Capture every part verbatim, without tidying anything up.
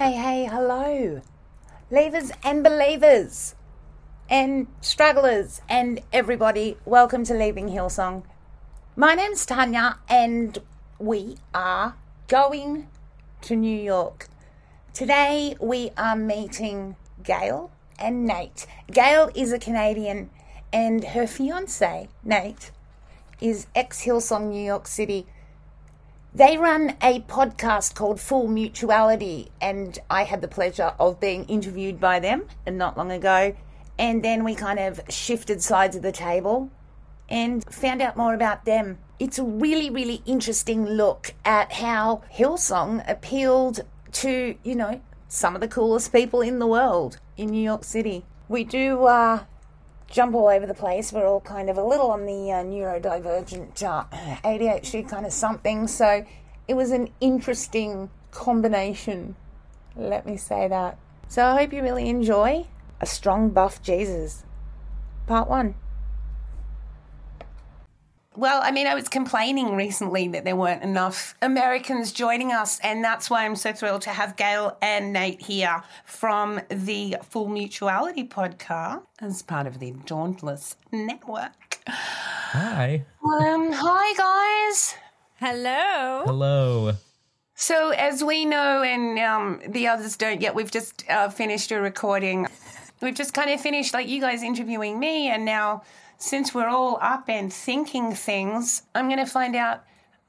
Hey, hey, hello, leavers and believers and strugglers and everybody. Welcome to Leaving Hillsong. My name's Tanya and we are going to New York. Today we are meeting Gail and Nate. Gail is a Canadian and her fiancé, Nate, is ex-Hillsong New York City. They run a podcast called Full Mutuality, and I had the pleasure of being interviewed by them not long ago. And then we kind of shifted sides of the table and found out more about them. It's a really, really interesting look at how Hillsong appealed to, you know, some of the coolest people in the world in New York City. We do uh, jump all over the place. We're all kind of a little on the uh, neurodivergent uh, A D H D kind of something. So it was an interesting combination, let me say that. So I hope you really enjoy A Strong Buff Jesus, part one. Well, I mean, I was complaining recently that there weren't enough Americans joining us, and that's why I'm so thrilled to have Gail and Nate here from the Full Mutuality podcast as part of the Dauntless Network. Hi. Um, hi, guys. Hello. Hello. So as we know, and um, the others don't yet, we've just uh, finished a recording. We've just kind of finished, like, you guys interviewing me, and now... since we're all up and thinking things, I'm going to find out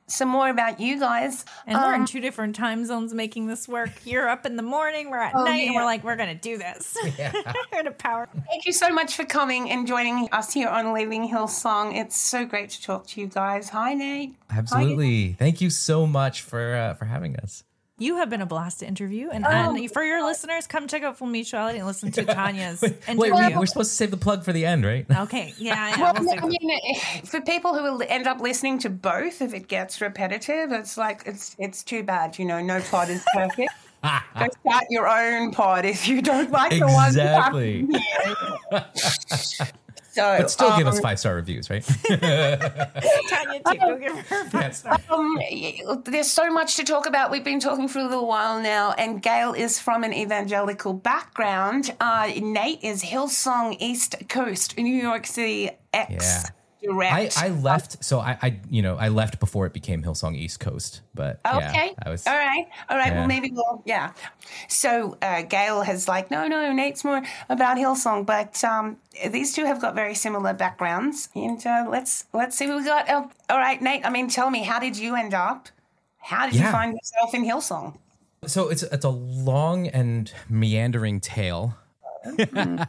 some more about you guys. And um, we're in two different time zones making this work. You're up in the morning, we're at oh, night, yeah. and we're like, we're going to do this. Yeah. We're going to power. Thank you so much for coming and joining us here on Leaving Hillsong. It's so great to talk to you guys. Hi, Nate. Absolutely. Hi. Thank you so much for uh, for having us. You have been a blast to interview. And, oh, and for your listeners, come check out Full Mutuality and listen to Tanya's wait, interview. Wait, we're supposed to save the plug for the end, right? Okay. Yeah. yeah well, we'll I mean, for people who will end up listening to both, if it gets repetitive, it's like, it's it's too bad. You know, no pod is perfect. Go start your own pod if you don't like exactly. the one. Exactly. So, but still um, give us five-star reviews, right? Tanya, too. Go give her a five-star. Um, there's so much to talk about. We've been talking for a little while now, and Gail is from an evangelical background. Uh, Nate is Hillsong East Coast, New York City ex. Yeah. direct. I, I left. So I, I, you know, I left before it became Hillsong East Coast, but okay. Yeah, I was, all right. All right. Yeah. Well, maybe we'll, yeah. So uh, Gail has like, no, no, Nate's more about Hillsong, but um, these two have got very similar backgrounds. And uh, let's, let's see what we got. Oh, all right, Nate. I mean, tell me, how did you end up? How did yeah. you find yourself in Hillsong? So it's, it's a long and meandering tale.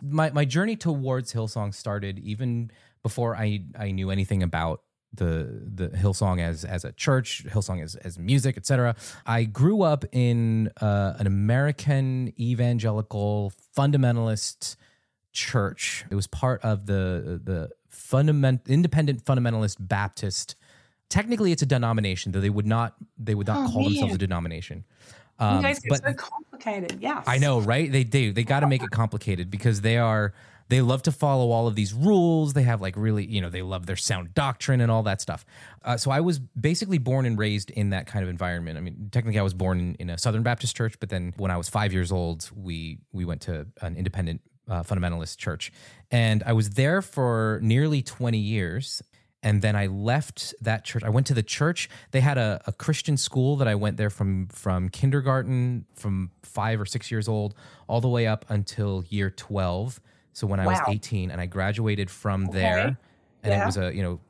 my my journey towards Hillsong started even before I, I knew anything about the the Hillsong as as a church, Hillsong as as music, et cetera. I grew up in uh, an American evangelical fundamentalist church. It was part of the the fundament independent fundamentalist Baptist. Technically, it's a denomination, though they would not they would not oh, call man. themselves a denomination. Um, you guys get so complicated, yes. I know, right? They do. They got to make it complicated because they are, they love to follow all of these rules. They have like really, you know, they love their sound doctrine and all that stuff. Uh, so I was basically born and raised in that kind of environment. I mean, technically I was born in, in a Southern Baptist church, but then when I was five years old, we, we went to an independent uh, fundamentalist church. And I was there for nearly twenty years. And then I left that church. I went to the church. They had a, a Christian school that I went there from from kindergarten, from five or six years old, all the way up until year twelve. So when wow. I was eighteen, and I graduated from okay. there, and yeah. it was a you know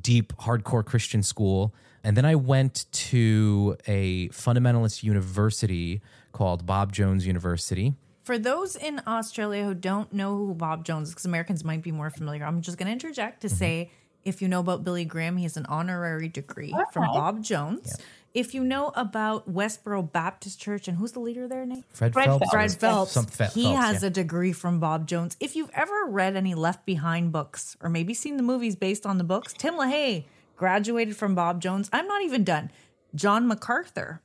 deep, hardcore Christian school. And then I went to a fundamentalist university called Bob Jones University. For those in Australia who don't know who Bob Jones, because Americans might be more familiar, I'm just going to interject to mm-hmm. say, if you know about Billy Graham, he has an honorary degree okay. from Bob Jones. Yeah. If you know about Westboro Baptist Church, and who's the leader there, Nate? Fred, Fred Phelps. Fred Phelps. Some Phelps he has yeah. a degree from Bob Jones. If you've ever read any Left Behind books or maybe seen the movies based on the books, Tim LaHaye graduated from Bob Jones. I'm not even done. John MacArthur.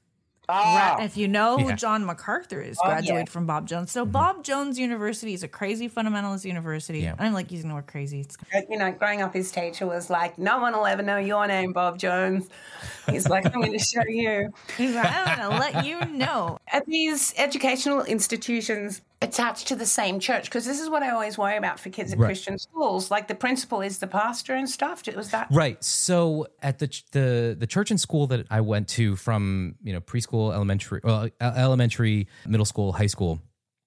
Oh. If you know who yeah. John MacArthur is, graduated oh, yeah. from Bob Jones. So mm-hmm. Bob Jones University is a crazy fundamentalist university. Yeah. I'm like using the word crazy. It's... You know, growing up, his teacher was like, no one will ever know your name, Bob Jones. He's like, I'm going to show you. He's like, I'm going to let you know. Are these educational institutions attached to the same church? Because this is what I always worry about for kids at right. Christian schools. Like the principal is the pastor and stuff. It was that right. So at the the the church and school that I went to from you know preschool, elementary, well, elementary, middle school, high school,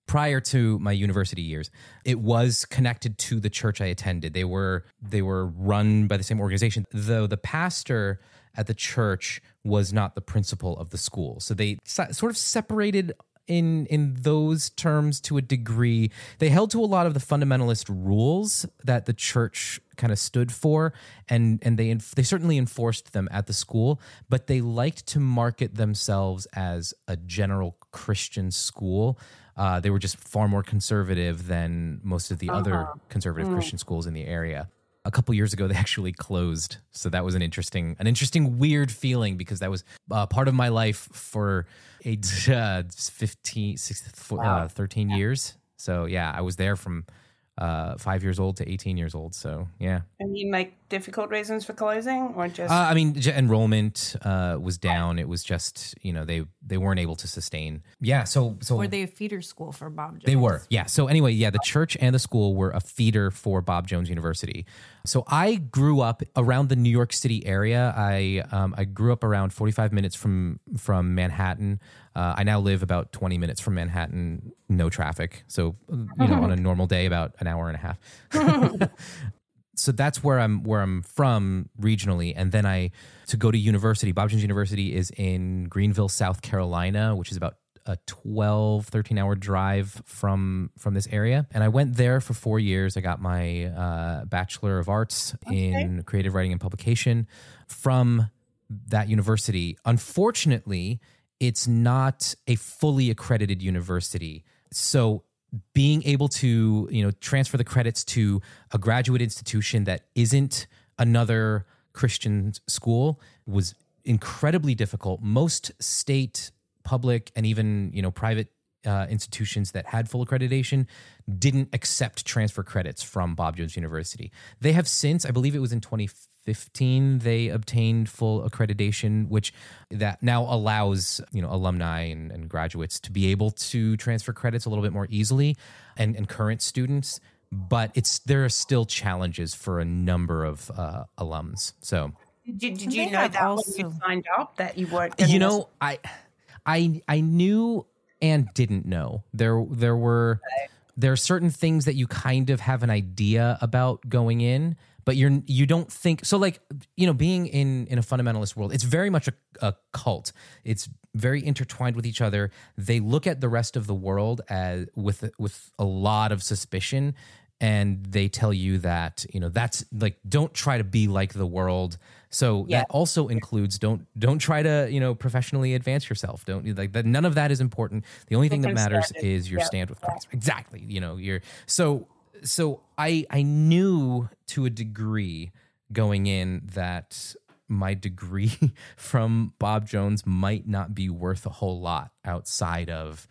prior to my university years, it was connected to the church I attended. They were they were run by the same organization, though the pastor at the church was not the principal of the school. So they sort of separated in in those terms to a degree. They held to a lot of the fundamentalist rules that the church kind of stood for, and and they they certainly enforced them at the school, but they liked to market themselves as a general Christian school. Uh, they were just far more conservative than most of the uh-huh. other conservative mm. Christian schools in the area. A couple years ago, they actually closed. So that was an interesting, an interesting, weird feeling, because that was uh, part of my life for a uh, fifteen, sixteen, wow. uh, thirteen yeah. years. So yeah, I was there from uh, five years old to eighteen years old. So yeah. And you make difficult reasons for closing, or just? Uh, I mean, j- enrollment uh, was down. It was just, you know, they they weren't able to sustain. Yeah. So so were they a feeder school for Bob Jones? They were. Yeah. So anyway, yeah, the church and the school were a feeder for Bob Jones University. So I grew up around the New York City area. I um, I grew up around forty-five minutes from from Manhattan. Uh, I now live about twenty minutes from Manhattan, no traffic. So you know, on a normal day, about an hour and a half. So that's where I'm where I'm from regionally, and then I to go to university. Bob Jones University is in Greenville, South Carolina, which is about a twelve, thirteen hour drive from from this area. And I went there for four years. I got my uh, Bachelor of Arts okay. in Creative Writing and Publication from that university. Unfortunately, it's not a fully accredited university, so being able to, you know, transfer the credits to a graduate institution that isn't another Christian school was incredibly difficult. Most state, public, and even, you know, private uh, institutions that had full accreditation didn't accept transfer credits from Bob Jones University. They have since, I believe it was in twenty fifteen, they obtained full accreditation, which that now allows, you know, alumni and, and graduates to be able to transfer credits a little bit more easily, and, and current students. but it's there are still challenges for a number of uh, alums. So did, did you know that also, when you signed up that you weren't? You know, I, I, I knew and didn't know. There, there were there are certain things that you kind of have an idea about going in, but you're you don't think so. Like, you know, being in in a fundamentalist world, it's very much a, a cult. It's very intertwined with each other. They look at the rest of the world as with with a lot of suspicion, and they tell you that, you know, that's like, don't try to be like the world. So yeah. That also includes don't don't try to, you know, professionally advance yourself. Don't like that. None of that is important. The only thing that matters standard. is your yeah. stand with Christ. Yeah. Exactly. You know, you're so so I I knew to a degree going in that my degree from Bob Jones might not be worth a whole lot outside of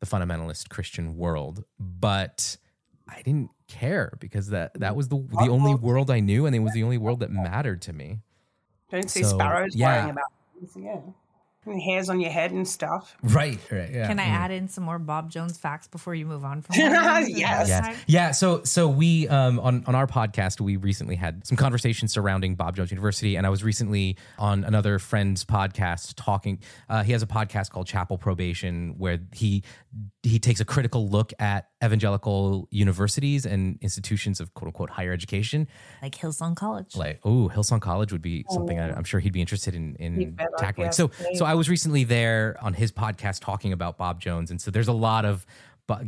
the fundamentalist Christian world, but I didn't care because that, that was the the only world I knew, and it was the only world that mattered to me. Don't see so, sparrows yeah. worrying about things, yeah, and hairs on your head and stuff. Right, right. Yeah. Can I yeah. add in some more Bob Jones facts before you move on from that? yes. yes. Yeah, so so we, um, on, on our podcast, we recently had some conversations surrounding Bob Jones University, and I was recently on another friend's podcast talking. Uh, he has a podcast called Chapel Probation, where he he takes a critical look at evangelical universities and institutions of quote unquote higher education. Like Hillsong College. Like, oh, Hillsong College would be something I, I'm sure he'd be interested in, in better, tackling. Yeah, so great. so I was recently there on his podcast talking about Bob Jones. And so there's a lot of,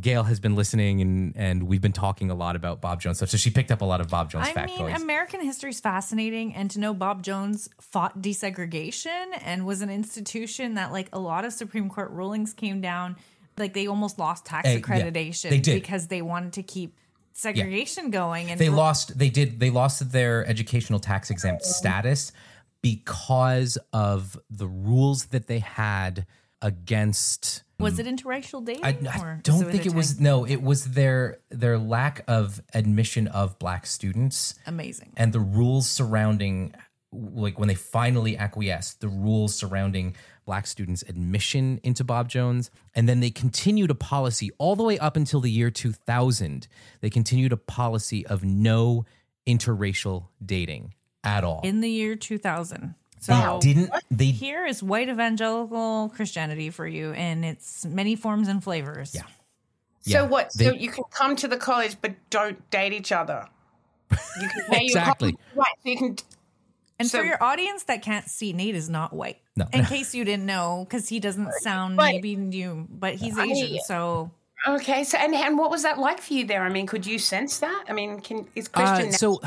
Gail has been listening and, and we've been talking a lot about Bob Jones stuff. So she picked up a lot of Bob Jones I factoids. I mean, American history is fascinating. And to know Bob Jones fought desegregation and was an institution that like a lot of Supreme Court rulings came down. Like they almost lost tax uh, accreditation yeah, they did. because they wanted to keep segregation yeah. going. And they lost, they did, they lost their educational tax exempt status because of the rules that they had against. Was it interracial dating? I, I don't think it, it was. No, it was their their lack of admission of black students. Amazing. And the rules surrounding, like when they finally acquiesced, the rules surrounding black students' admission into Bob Jones, and then they continued a policy all the way up until the year two thousand. They continued a policy of no interracial dating at all. In the year two thousand. So wow. didn't they, here is white evangelical Christianity for you in its many forms and flavors. Yeah. yeah. So what? They, so you can come to the college, but don't date each other. You can, exactly. Right. So you can. And so, for your audience that can't see, Nate is not white. No, in no. case you didn't know, because he doesn't sound but, maybe new, but he's I Asian, mean, so. Okay, so and, and what was that like for you there? I mean, could you sense that? I mean, can is Christian? Uh, so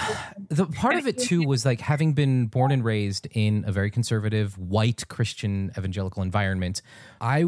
the part of it too was like having been born and raised in a very conservative, white Christian evangelical environment, I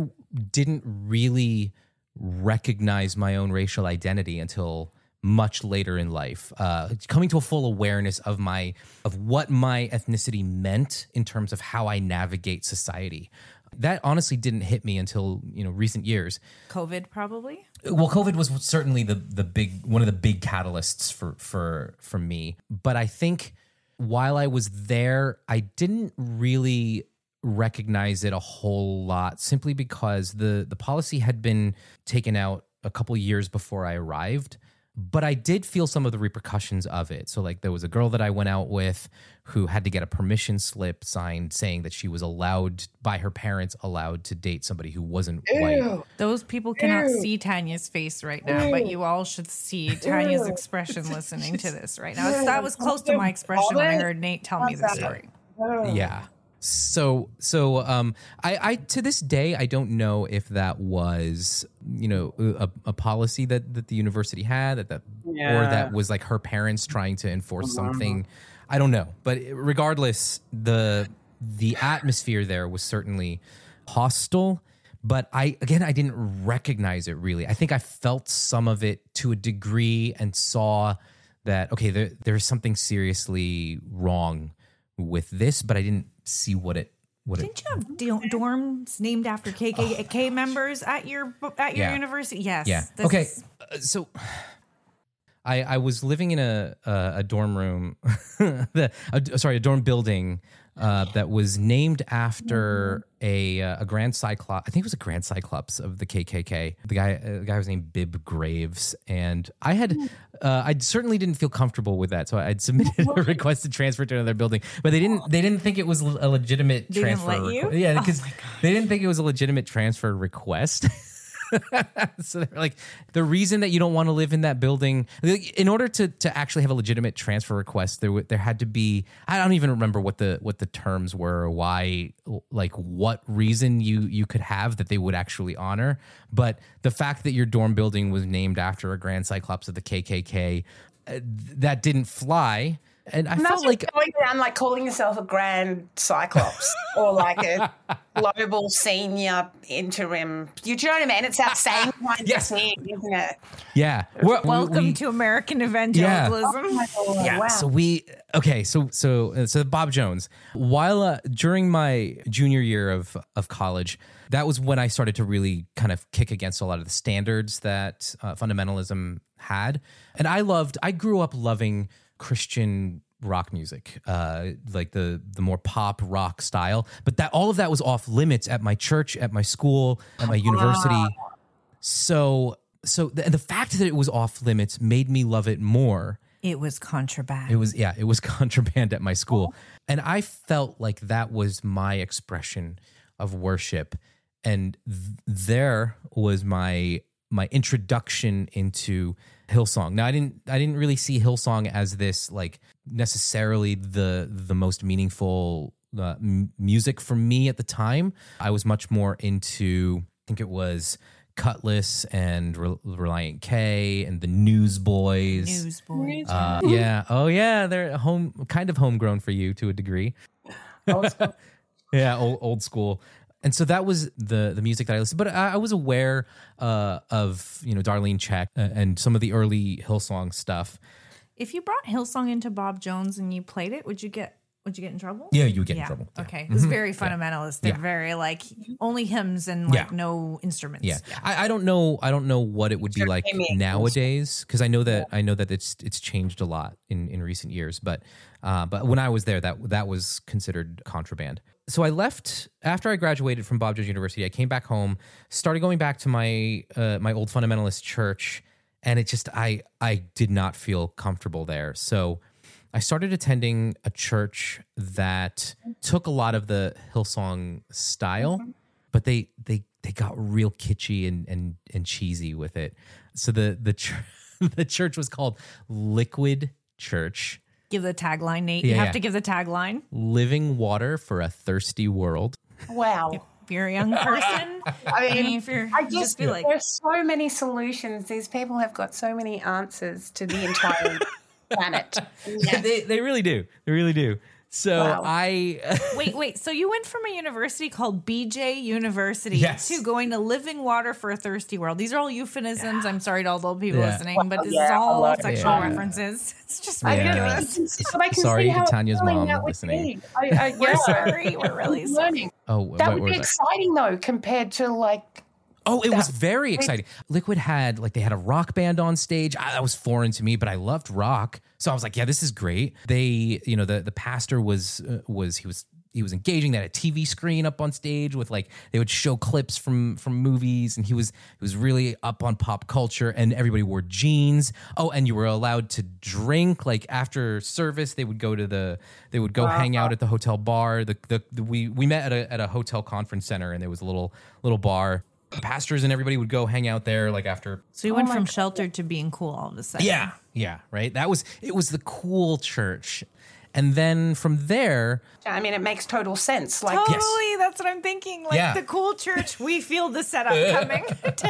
didn't really recognize my own racial identity until much later in life, uh, coming to a full awareness of my of what my ethnicity meant in terms of how I navigate society. That honestly didn't hit me until, you know, recent years. COVID probably. Well, COVID was certainly the the big one of the big catalysts for for for me. But I think while I was there, I didn't really recognize it a whole lot, simply because the the policy had been taken out a couple years before I arrived. But I did feel some of the repercussions of it. So like there was a girl that I went out with who had to get a permission slip signed saying that she was allowed by her parents allowed to date somebody who wasn't Ew. white. Those people cannot Ew. see Tanya's face right now, Ew. but you all should see Tanya's Ew. expression listening to this right now. That was close to my expression when I heard Nate tell me the story. Yeah. So, so um, I, I to this day, I don't know if that was, you know, a, a policy that, that the university had, that, that yeah. or that was like her parents trying to enforce mm-hmm. something. I don't know. But regardless, the the atmosphere there was certainly hostile. But I again, I didn't recognize it really. I think I felt some of it to a degree and saw that, okay, there there's something seriously wrong with this, but I didn't see what it what didn't it, you have dorms named after K K K oh, members gosh. at your at your yeah. university? Yes. Yeah. Okay. Is- uh, so I, I was living in a a, a dorm room, the, a, sorry, a dorm building uh, that was named after a a grand cyclops. I think it was a grand cyclops of the K K K. The guy the guy was named Bib Graves, and I had uh, I certainly didn't feel comfortable with that, so I'd submitted a request to transfer to another building, but they didn't they didn't think it was a legitimate they transfer. Didn't let you? Requ- yeah, because oh they didn't think it was a legitimate transfer request. So they're like, the reason that you don't want to live in that building, in order to to actually have a legitimate transfer request, there w- there had to be, I don't even remember what the what the terms were, or why, like what reason you you could have that they would actually honor. But the fact that your dorm building was named after a grand cyclops of the K K K, uh, that didn't fly. And I and felt like going around like calling yourself a grand cyclops or like a global senior interim. You know what I mean? It's that same kind yes. of thing, isn't it? Yeah. We're, Welcome we, to American evangelicalism. Yeah. Oh yeah. Wow. So we okay. So so so Bob Jones. While uh, during my junior year of of college, that was when I started to really kind of kick against a lot of the standards that uh, fundamentalism had, and I loved. I grew up loving Christian rock music, uh, like the the more pop rock style. But that all of that was off limits at my church, at my school, at my university. Wow. So so the, the fact that it was off limits made me love it more. It was contraband. It was, yeah, it was contraband at my school. And I felt like that was my expression of worship. And th- there was my my introduction into Hillsong. Now, I didn't I didn't really see Hillsong as this, like, necessarily the the most meaningful uh, m- music for me at the time. I was much more into, I think it was Cutlass and Re- Reliant K and the Newsboys. Newsboys. Uh, yeah. Oh, yeah. They're home, kind of homegrown for you to a degree. Old school. Yeah, old, old school. And so that was the the music that I listened to. But I, I was aware uh, of, you know, Darlene Check uh, and some of the early Hillsong stuff. If you brought Hillsong into Bob Jones and you played it, would you get would you get in trouble? Yeah, you would get yeah. in trouble. Yeah. Okay. It's mm-hmm. very fundamentalist. They're yeah. very like only hymns and like yeah. no instruments. Yeah. yeah. I, I don't know I don't know what it would be like nowadays, because I know that yeah. I know that it's it's changed a lot in, in recent years, but uh, but when I was there that that was considered contraband. So I left after I graduated from Bob Jones University. I came back home, started going back to my uh, my old fundamentalist church, and it just I I did not feel comfortable there. So I started attending a church that took a lot of the Hillsong style, but they they they got real kitschy and and, and cheesy with it. So the the ch- the church was called Liquid Church. Give the tagline, Nate. Yeah, you have yeah. to give the tagline. Living water for a thirsty world. Wow. If you're a young person, I mean, I mean if you're, I just, just be like, there's so many solutions. These people have got so many answers to the entire planet. Yes. They they really do. They really do. So wow. I wait, wait. So you went from a university called B J University yes. to going to Living Water for a Thirsty World. These are all euphemisms. Yeah. I'm sorry to all the people yeah. listening, well, but this yeah, is all sexual yeah. references. It's just ridiculous. Yeah. Yeah. Sorry to Tanya's mom listening. I, I, we're yeah. sorry. We're really sorry. Oh, that wait, would be exciting that? Though, compared to like. Oh, it was very exciting. Liquid had like they had a rock band on stage. I, that was foreign to me, but I loved rock, so I was like, "Yeah, this is great." They, you know, the the pastor was uh, was he was he was engaging. They had a T V screen up on stage with like they would show clips from from movies, and he was he was really up on pop culture. And everybody wore jeans. Oh, and you were allowed to drink. Like after service, they would go to the they would go wow. hang out at the hotel bar. The, the the we we met at a at a hotel conference center, and there was a little little bar. Pastors and everybody would go hang out there like after. So you went oh from God. sheltered to being cool all of a sudden. Yeah. Yeah. Right. That was, it was the cool church. And then from there. I mean, it makes total sense. Like Totally. Yes. That's what I'm thinking. Like yeah. the cool church, we feel the setup coming.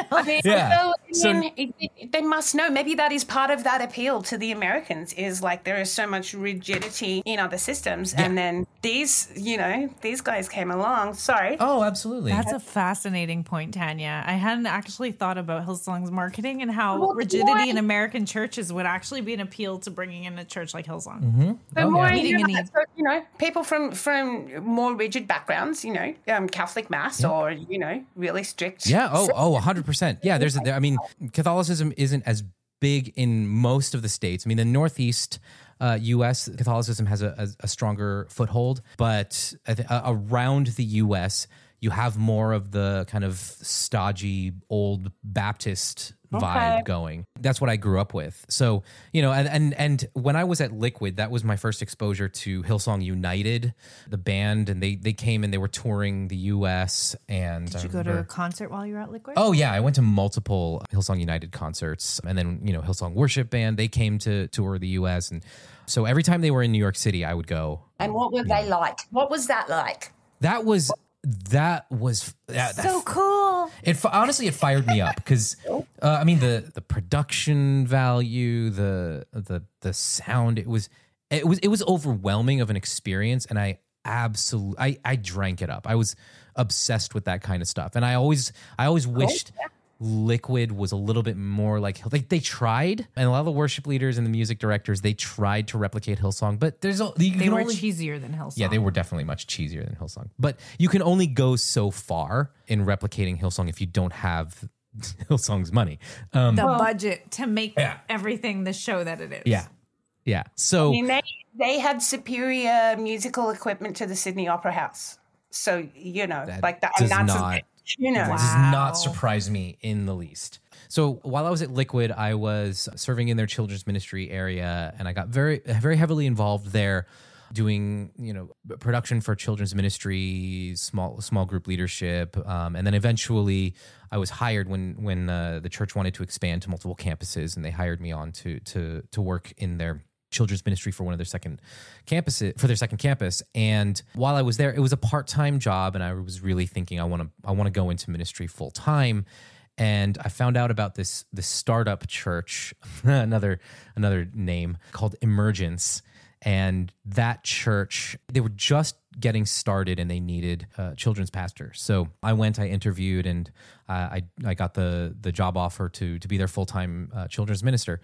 I mean, yeah. so, I mean, so, they must know. Maybe that is part of that appeal to the Americans is like there is so much rigidity in other systems. Yeah. And then these, you know, these guys came along. Sorry. Oh, absolutely. That's a fascinating point, Tanya. I hadn't actually thought about Hillsong's marketing and how well, rigidity why? in American churches would actually be an appeal to bringing in a church like Hillsong. Mm-hmm. But oh, more yeah. You know, so, you know, people from, from more rigid backgrounds, you know, um, Catholic mass yeah. or, you know, really strict. Yeah. Oh, oh, one hundred percent. Yeah. There's, a, there, I mean, Catholicism isn't as big in most of the states. I mean, the Northeast uh, U S Catholicism has a, a, a stronger foothold, but I th- around the U S, you have more of the kind of stodgy old Baptist okay. vibe going. That's what I grew up with. So, you know, and, and and when I was at Liquid, that was my first exposure to Hillsong United, the band, and they they came and they were touring the U S. And did you go to a concert while you were at Liquid? Oh yeah, I went to multiple Hillsong United concerts, and then, you know, Hillsong Worship Band, they came to tour the U S, and so every time they were in New York City, I would go. And what were they know. like? What was that like? That was. That was that, that, so cool. It honestly it fired me up because uh, I mean the the production value, the the the sound. It was it was it was overwhelming of an experience, and I absolutely I, I drank it up. I was obsessed with that kind of stuff, and I always I always wished. Oh, yeah. Liquid was a little bit more like, like they tried, and a lot of the worship leaders and the music directors, they tried to replicate Hillsong, but there's a, you they were only, cheesier than Hillsong. Yeah, they were definitely much cheesier than Hillsong. But you can only go so far in replicating Hillsong if you don't have Hillsong's money, um, the well, budget to make yeah. everything the show that it is. Yeah, yeah. So I mean, they they had superior musical equipment to the Sydney Opera House. So you know, that like that. Does and that's not. A, You know, wow. It does not surprise me in the least. So while I was at Liquid, I was serving in their children's ministry area, and I got very, very heavily involved there, doing, you know, production for children's ministry, small, small group leadership, um, and then eventually I was hired when when uh, the church wanted to expand to multiple campuses, and they hired me on to to to work in their children's ministry for one of their second campuses, for their second campus. And while I was there, it was a part-time job, and I was really thinking, I want to, I want to go into ministry full-time. And I found out about this, this startup church, another, another name called Emergence. And that church, they were just getting started, and they needed a children's pastor. So I went, I interviewed, and uh, I, I got the, the job offer to, to be their full-time uh, children's minister.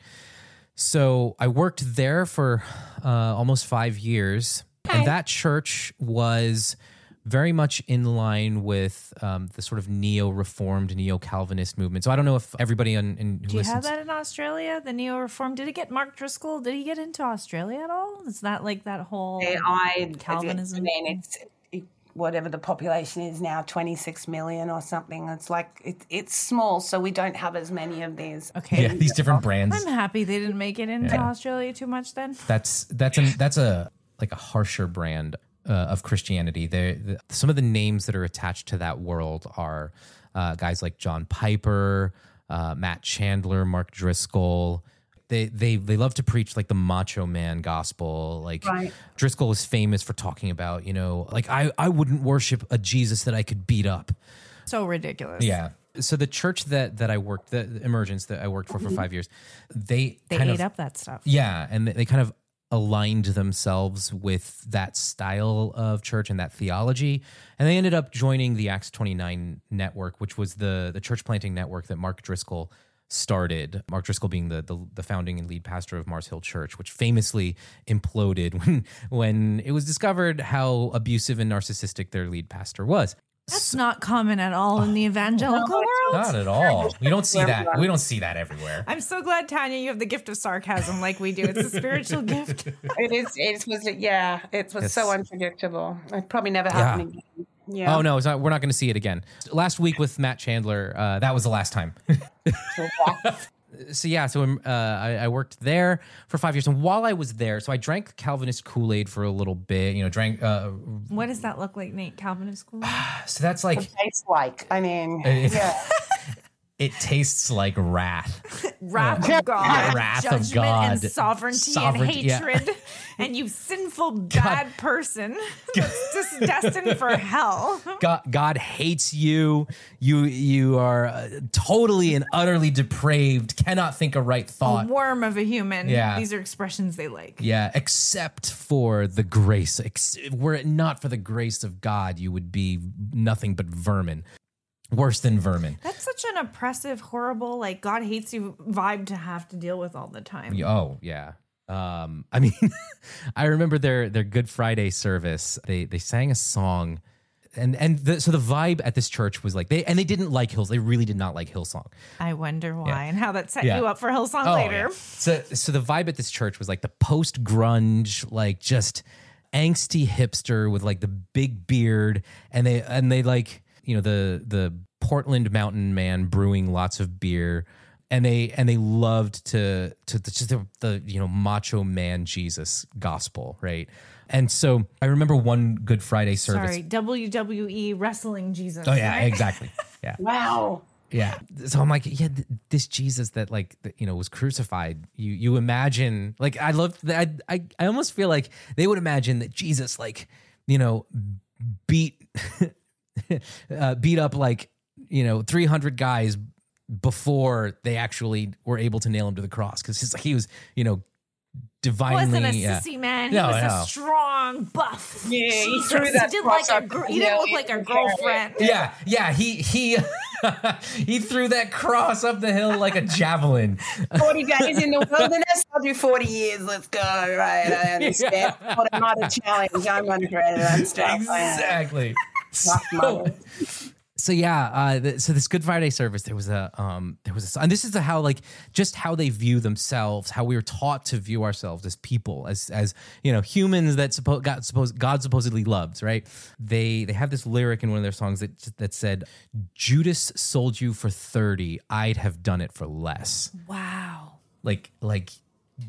So I worked there for uh, almost five years, Hi. and that church was very much in line with um, the sort of neo-reformed, neo-Calvinist movement. So I don't know if everybody on in, who do you listens, have that in Australia? The neo-reformed? Did it get Mark Driscoll? Did he get into Australia at all? It's not like that whole I, Calvinism. I mean, it's it, whatever the population is now, twenty-six million or something. It's like it, it's small, so we don't have as many of these. Okay, yeah, these different brands. I'm happy they didn't make it into yeah. Australia too much. Then that's that's a, that's a like a harsher brand uh, of Christianity. There, the, some of the names that are attached to that world are uh, guys like John Piper, uh, Matt Chandler, Mark Driscoll. They they they love to preach like the macho man gospel. Like right. Driscoll is famous for talking about, you know, like I, I wouldn't worship a Jesus that I could beat up. So ridiculous. Yeah. So the church that that I worked, the, the Emergence that I worked for for five years, they they kind ate of, up that stuff. Yeah, and they, they kind of aligned themselves with that style of church and that theology. And they ended up joining the Acts twenty-nine network, which was the the church planting network that Mark Driscoll started, Mark Driscoll being the, the the founding and lead pastor of Mars Hill Church, which famously imploded when when it was discovered how abusive and narcissistic their lead pastor was. That's so, not common at all in the evangelical world. Not at all. We don't see that. We don't see that everywhere. I'm so glad, Tanya, you have the gift of sarcasm like we do. It's a spiritual gift. It is. It was. Yeah. It was it's, so unpredictable. It probably never happened yeah. again. Yeah. Oh, no, it's not, we're not going to see it again. Last week with Matt Chandler, uh, that was the last time. so, yeah, so uh, I, I worked there for five years. And while I was there, so I drank Calvinist Kool-Aid for a little bit, you know, drank. Uh, what does that look like, Nate? Calvinist Kool-Aid? So that's like. It tastes like. I mean, it, yeah. It tastes like wrath. wrath of God. Yeah, wrath Judgment of God. And sovereignty, sovereignty and hatred. Yeah. And you sinful, bad God. person that's just destined for hell. God, God hates you. You you are totally and utterly depraved. Cannot think a right thought. A worm of a human. Yeah. These are expressions they like. Yeah, except for the grace. Were it not for the grace of God, you would be nothing but vermin. Worse than vermin. That's such an oppressive, horrible, like God hates you vibe to have to deal with all the time. Oh, yeah. Um, I mean, I remember their their Good Friday service. They they sang a song And and the, so the vibe at this church was like, they and they didn't like Hills. They really did not like Hillsong. I wonder why yeah. and how that set yeah. you up for Hillsong oh, later. Yeah. So so the vibe at this church was like the post-grunge, like just angsty hipster with like the big beard. And they and they like, you know, the the Portland Mountain Man brewing lots of beer. And they and they loved to to the, just the, the you know macho man Jesus gospel, right? And so I remember one Good Friday service. Sorry, W W E wrestling Jesus. Oh yeah, right? Exactly. Yeah. Wow. Yeah. So I'm like, yeah, th- this Jesus that like that, you know was crucified. You you imagine like I love that. I, I I almost feel like they would imagine that Jesus like you know beat uh, beat up like you know three hundred guys before they actually were able to nail him to the cross, because he was, you know, divinely. He wasn't a sissy uh, man. He no, was no. a strong buff. Yeah, he threw that he cross like up. Gr- he didn't look like our girlfriend. Yeah, yeah. He he he threw that cross up the hill like a javelin. Forty days in the wilderness. I'll do forty years. Let's go. Right, I understand. Yeah. What a modern challenge. I'm underrated. That stuff. Exactly. So, So yeah, uh, th- so this Good Friday service, there was a, um, there was a, and this is a, how like just how they view themselves, how we were taught to view ourselves as people, as as you know, humans that suppo- God, suppose God supposedly loves, right? They they have this lyric in one of their songs that that said, "Judas sold you for thirty; I'd have done it for less." Wow, like like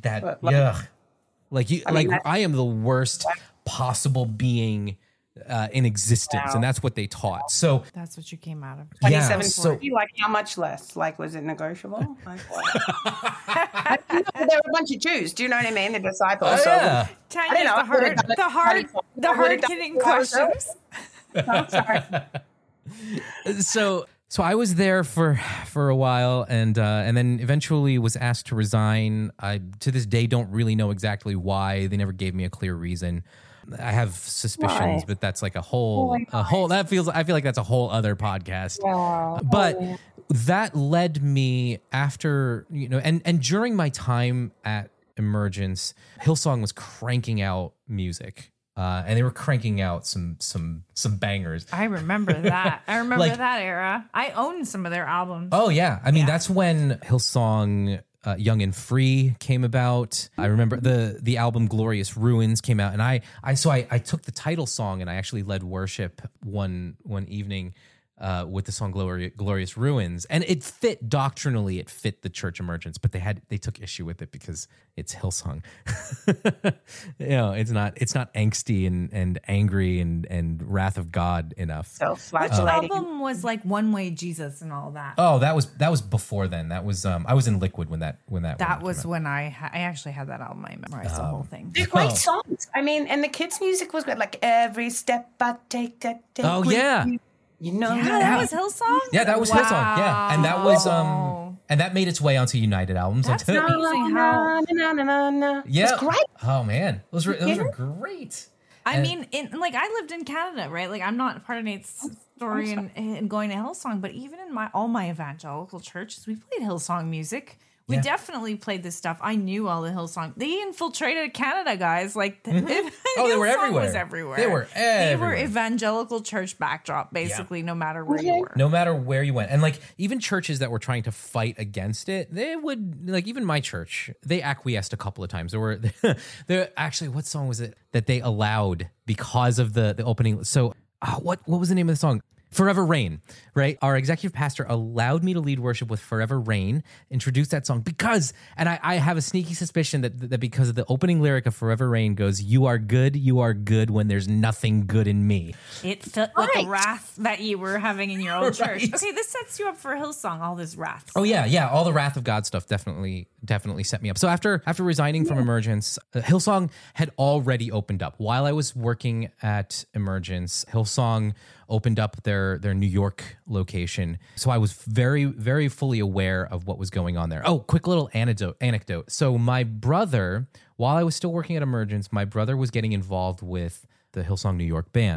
that, yeah, like you, I mean, like I am the worst possible being. Uh, in existence, wow. And that's what they taught. So that's what you came out of. Twenty-seven forty. Yeah, so, like how much less? Like, was it negotiable? Like, what? You know, there were a bunch of Jews. Do you know what I mean? The disciples. Oh, yeah. So, China, I don't know. The hard, the hard, the hard hitting questions. I'm sorry. So, so I was there for for a while, and uh, and then eventually was asked to resign. I to this day don't really know exactly why. They never gave me a clear reason. I have suspicions, why? But that's like a whole, oh a whole, that feels, I feel like that's a whole other podcast, yeah. But oh, yeah. That led me after, you know, and, and during my time at Emergence, Hillsong was cranking out music. Uh, and they were cranking out some some some bangers. I remember that. I remember like, that era. I owned some of their albums. Oh yeah. I mean, yeah. That's when Hillsong Uh, Young and Free came about. I remember the the album Glorious Ruins came out, and I I so I, I took the title song and I actually led worship one one evening uh, with the song Glori- Glorious Ruins, and it fit doctrinally, it fit the church Emergence, but they had they took issue with it because it's Hillsong. You know, it's not it's not angsty and, and angry and and wrath of God enough. So flagellating. Which album was like One Way Jesus and all that? Oh, that was that was before then. That was um I was in Liquid when that when that that was when I ha- I actually had that album. I memorized um, the whole thing. They're great oh. songs. I mean, and the kids' music was good. Like every step I take, I take. Oh yeah. You. You know, yeah, that, that was Hillsong. Yeah, that was wow. Hillsong. Yeah, and that was um, and that made its way onto United albums. That's until- amazing. How na, na, na, na. Yeah, it's great. Oh man, those were those yeah. were great. I and mean, in, like I lived in Canada, right? Like I'm not part of Nate's story and and going to Hillsong, but even in my all my evangelical churches, we played Hillsong music. We yeah. definitely played this stuff. I knew all the Hillsong. They infiltrated Canada, guys. Like, mm-hmm. it, oh, they were everywhere. Was everywhere. They were everywhere. They were evangelical church backdrop, basically, yeah. no matter where okay. you were. No matter where you went. And, like, even churches that were trying to fight against it, they would, like, even my church, they acquiesced a couple of times. There were, there actually, what song was it that they allowed because of the, the opening? So, uh, what what was the name of the song? Forever Rain, right? Our executive pastor allowed me to lead worship with Forever Rain, introduced that song because, and I, I have a sneaky suspicion that, that because of the opening lyric of Forever Rain goes, you are good, you are good when there's nothing good in me. It felt right. like the wrath that you were having in your old right. church. Okay, this sets you up for Hillsong, all this wrath. Stuff. Oh yeah, yeah, all the wrath of God stuff definitely definitely set me up. So after after resigning yeah. from Emergence, uh, Hillsong had already opened up. While I was working at Emergence, Hillsong opened up their their New York location. So I was very, very fully aware of what was going on there. Oh, quick little anecdote. anecdote. So my brother, while I was still working at Emergence, my brother was getting involved with the Hillsong New York band.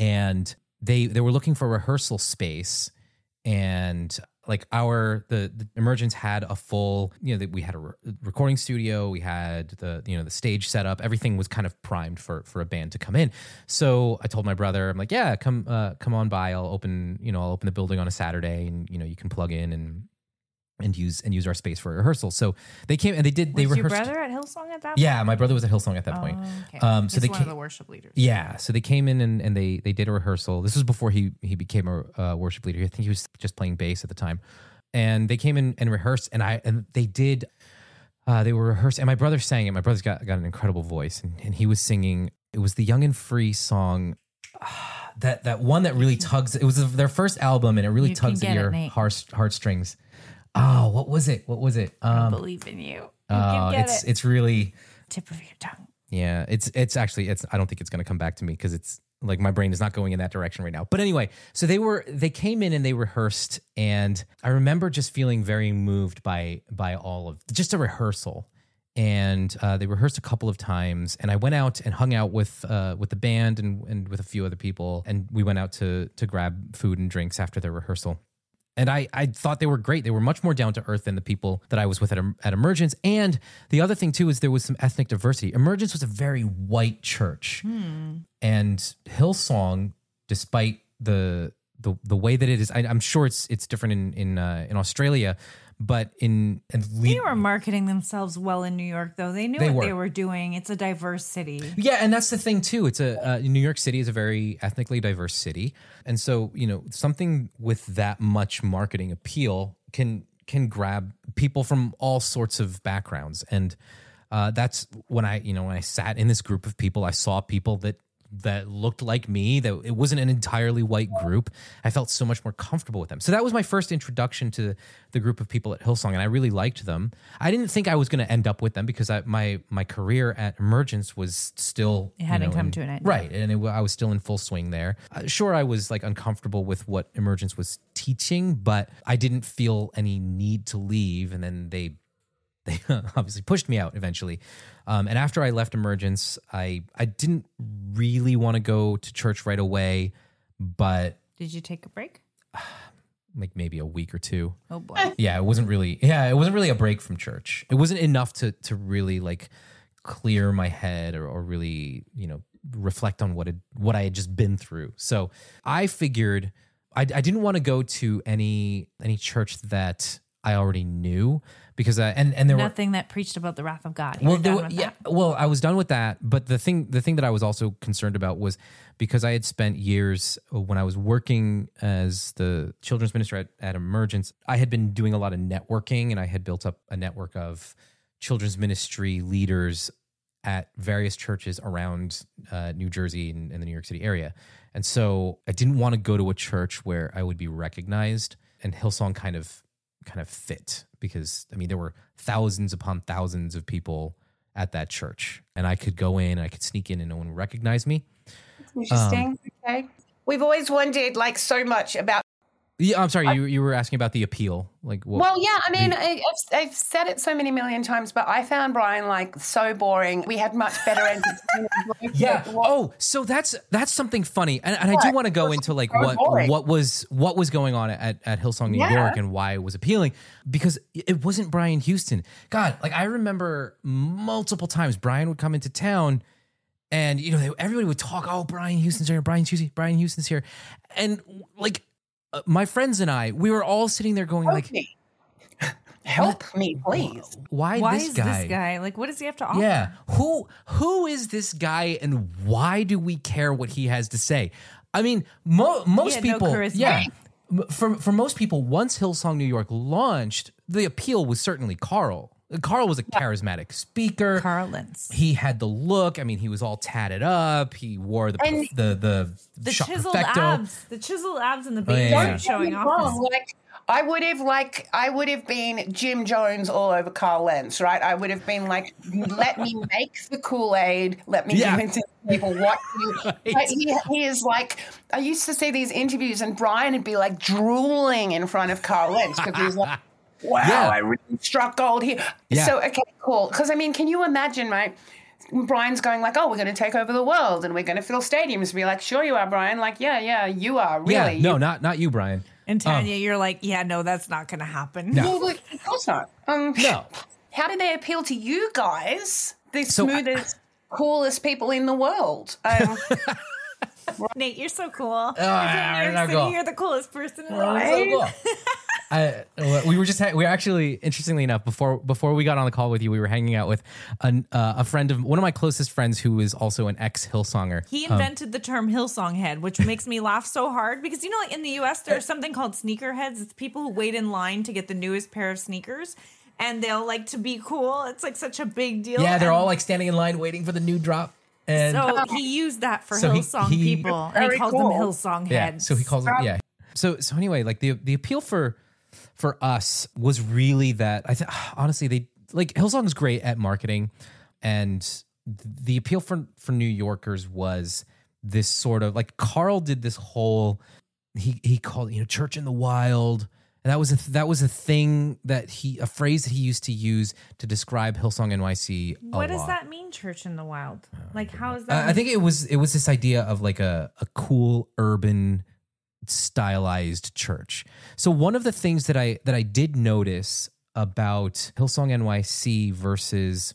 And they they were looking for rehearsal space, and like our the, the Emergence had a full, you know, that we had a re- recording studio, we had the, you know, the stage set up, everything was kind of primed for for a band to come in. So I told my brother, I'm like, yeah, come uh, come on by, I'll open, you know, I'll open the building on a Saturday, and you know, you can plug in and and use and use our space for rehearsal. So they came and they did. They was rehearsed. Your brother at Hillsong at that point? Yeah, my brother was at Hillsong at that oh, point. Okay. Um, so He's they one came, of the worship leaders. Yeah, so they came in and, and they they did a rehearsal. This was before he he became a uh, worship leader. I think he was just playing bass at the time. And they came in and rehearsed, and I and they did. Uh, they were rehearsed, and my brother sang it. My brother's got got an incredible voice, and, and he was singing. It was the Young and Free song. That that one that really tugs. It was their first album, and it really you tugs at your it, heart heartstrings. Oh, what was it? What was it? Um, I believe in you. you uh, it's it. it's really tip of your tongue. Yeah, it's it's actually it's. I don't think it's going to come back to me because it's like my brain is not going in that direction right now. But anyway, so they were they came in and they rehearsed, and I remember just feeling very moved by by all of just a rehearsal. And uh, they rehearsed a couple of times, and I went out and hung out with uh, with the band and and with a few other people, and we went out to to grab food and drinks after their rehearsal. And I, I thought they were great. They were much more down to earth than the people that I was with at, at Emergence. And the other thing, too, is there was some ethnic diversity. Emergence was a very white church. Hmm. And Hillsong, despite the the the way that it is, I, I'm sure it's it's different in in, uh, in Australia, but in... in they le- were marketing themselves well in New York, though. They knew they what were. they were doing. It's a diverse city. Yeah, and that's the thing, too. It's a uh, New York City is a very ethnically diverse city. And so, you know, something with that much marketing appeal can can grab people from all sorts of backgrounds. And uh, that's when I, you know, when I sat in this group of people, I saw people that that looked like me, that it wasn't an entirely white group. I felt so much more comfortable with them. So that was my first introduction to the group of people at Hillsong, and I really liked them. I didn't think I was going to end up with them because I, my my career at Emergence was still... It hadn't you know, come in, to an end. Right, and it, I was still in full swing there. Uh, sure, I was like uncomfortable with what Emergence was teaching, but I didn't feel any need to leave, and then they... They obviously pushed me out eventually. Um, and after I left Emergence, I, I didn't really want to go to church right away, but... Did you take a break? Like maybe a week or two. Oh boy. Yeah, it wasn't really, yeah, it wasn't really a break from church. It wasn't enough to to really like clear my head or, or really, you know, reflect on what had, what I had just been through. So I figured I, I didn't want to go to any any church that I already knew because I, and, and there nothing were, that preached about the wrath of God. You well, there, yeah, well, I was done with that. But the thing, the thing that I was also concerned about was because I had spent years when I was working as the children's minister at, at Emergence, I had been doing a lot of networking, and I had built up a network of children's ministry leaders at various churches around uh, New Jersey and, and the New York City area. And so I didn't want to go to a church where I would be recognized, and Hillsong kind of kind of fit because, I mean, there were thousands upon thousands of people at that church, and I could go in, I could sneak in, and no one would recognize me. Interesting. Um, okay. We've always wondered, like, so much about... Yeah, I'm sorry, I, you you were asking about the appeal. like. What, well, yeah, I mean, the, I, I've, I've said it so many million times, but I found Brian, like, so boring. We had much better... Yeah. Oh, so that's that's something funny. And, and yeah, I do want to go into, like, so what boring. what was what was going on at, at Hillsong New yeah. York and why it was appealing, because it wasn't Brian Houston. God, like, I remember multiple times Brian would come into town And, you know, they, everybody would talk, oh, Brian Houston's here, Brian Houston's here, Brian Houston's here. And, like, uh, my friends and I, we were all sitting there going, help like, me. help what? me, please. Why, why this is guy? this guy? Like, what does he have to offer? Yeah. Who, who is this guy and why do we care what he has to say? I mean, mo- most people, no yeah. For, for most people, once Hillsong New York launched, the appeal was certainly Carl. Carl was a charismatic speaker. Carl Lentz. He had the look. I mean, he was all tatted up. He wore the and the the, the chiseled perfecto. abs, the chiseled abs, and the beard oh, yeah, yeah. showing off. Like I would have, like I would have been Jim Jones all over Carl Lentz, right? I would have been like, let me make the Kool-Aid. Let me yeah. give it to people. What right. he, he is like? I used to see these interviews, and Brian would be like drooling in front of Carl Lentz because he's like. Wow, yeah. I really struck gold here. Yeah. So, okay, cool. Because, I mean, can you imagine, right, Brian's going like, oh, we're going to take over the world and we're going to fill stadiums. Be like, sure you are, Brian. Like, yeah, yeah, you are, really. Yeah, no, not not you, Brian. And Tanya, um, you're like, yeah, no, that's not going to happen. No. Well, look, of course not. Um, no. How do they appeal to you guys, the so smoothest, I, coolest people in the world? Um Nate, you're so cool. Uh, you're, so cool. You're the coolest person in the world. So cool. I, we were just ha- we were actually interestingly enough before before we got on the call with you, we were hanging out with an, uh, a friend of one of my closest friends who is also an ex Hillsonger. He invented um, the term Hillsong head, which makes me laugh so hard because you know, like in the U S, there's something called sneaker heads. It's people who wait in line to get the newest pair of sneakers. And they'll like to be cool. It's like such a big deal. Yeah, they're and- all like standing in line waiting for the new drop. And so he used that for so Hillsong he, he, people. He calls cool. them Hillsong heads. Yeah, so he calls them, yeah. So so anyway, like the the appeal for for us was really that I think honestly they like Hillsong's great at marketing, and the appeal for for New Yorkers was this sort of like Carl did this whole he he called it, you know, church in the wild. And that was a, that was a thing that he, a phrase that he used to use to describe Hillsong N Y C. A what does lot. that mean, church in the wild? Like, how is that? Uh, I think it was, it was this idea of like a, a cool urban stylized church. So one of the things that I, that I did notice about Hillsong N Y C versus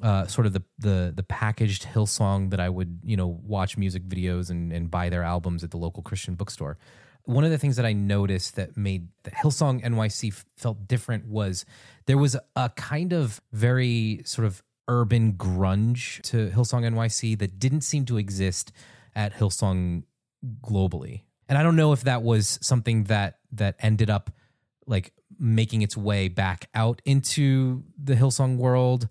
uh, sort of the, the, the packaged Hillsong that I would, you know, watch music videos and, and buy their albums at the local Christian bookstore. One of the things that I noticed that made that Hillsong N Y C f- felt different was there was a kind of very sort of urban grunge to Hillsong N Y C that didn't seem to exist at Hillsong globally. And I don't know if that was something that that ended up like making its way back out into the Hillsong world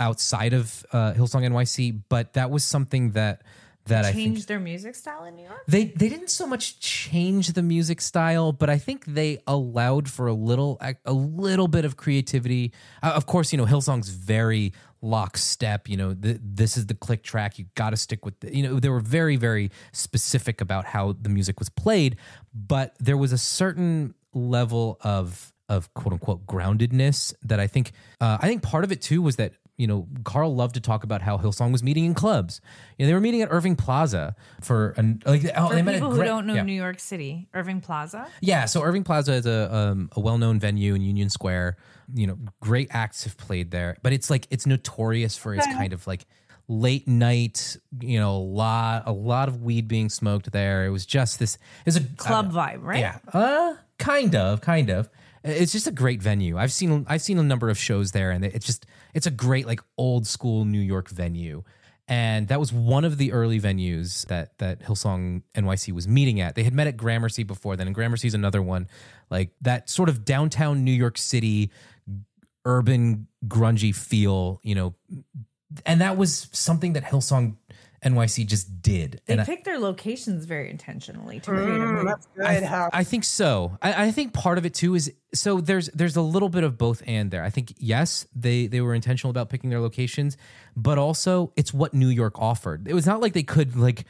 outside of uh, Hillsong N Y C, but that was something that... That I changed their music style in New York? They they didn't so much change the music style, but I think they allowed for a little a little bit of creativity. Uh, of course, you know, Hillsong's very lockstep. You know, th- this is the click track. You got to stick with it. You know, they were very, very specific about how the music was played, but there was a certain level of of quote unquote groundedness that I think uh, I think part of it too was that. You know, Carl loved to talk about how Hillsong was meeting in clubs. You know, they were meeting at Irving Plaza for an, like oh, for they people met who gra- don't know yeah. New York City, Irving Plaza. Yeah, so Irving Plaza is a um, a well-known venue in Union Square. You know, great acts have played there, but it's like it's notorious for its kind of like late night. You know, a lot a lot of weed being smoked there. It was just this. It's a club vibe, right? Yeah, uh, kind of, kind of. It's just a great venue. I've seen I've seen a number of shows there, and it's just it's a great like old school New York venue, and that was one of the early venues that that Hillsong N Y C was meeting at. They had met at Gramercy before then, and Gramercy's another one like that sort of downtown New York City urban grungy feel, you know, and that was something that Hillsong N Y C just did. They and picked I, their locations very intentionally to create a movie. I, th- I think so. I, I think part of it too is so there's there's a little bit of both and there. I think yes, they they were intentional about picking their locations, but also it's what New York offered. It was not like they could like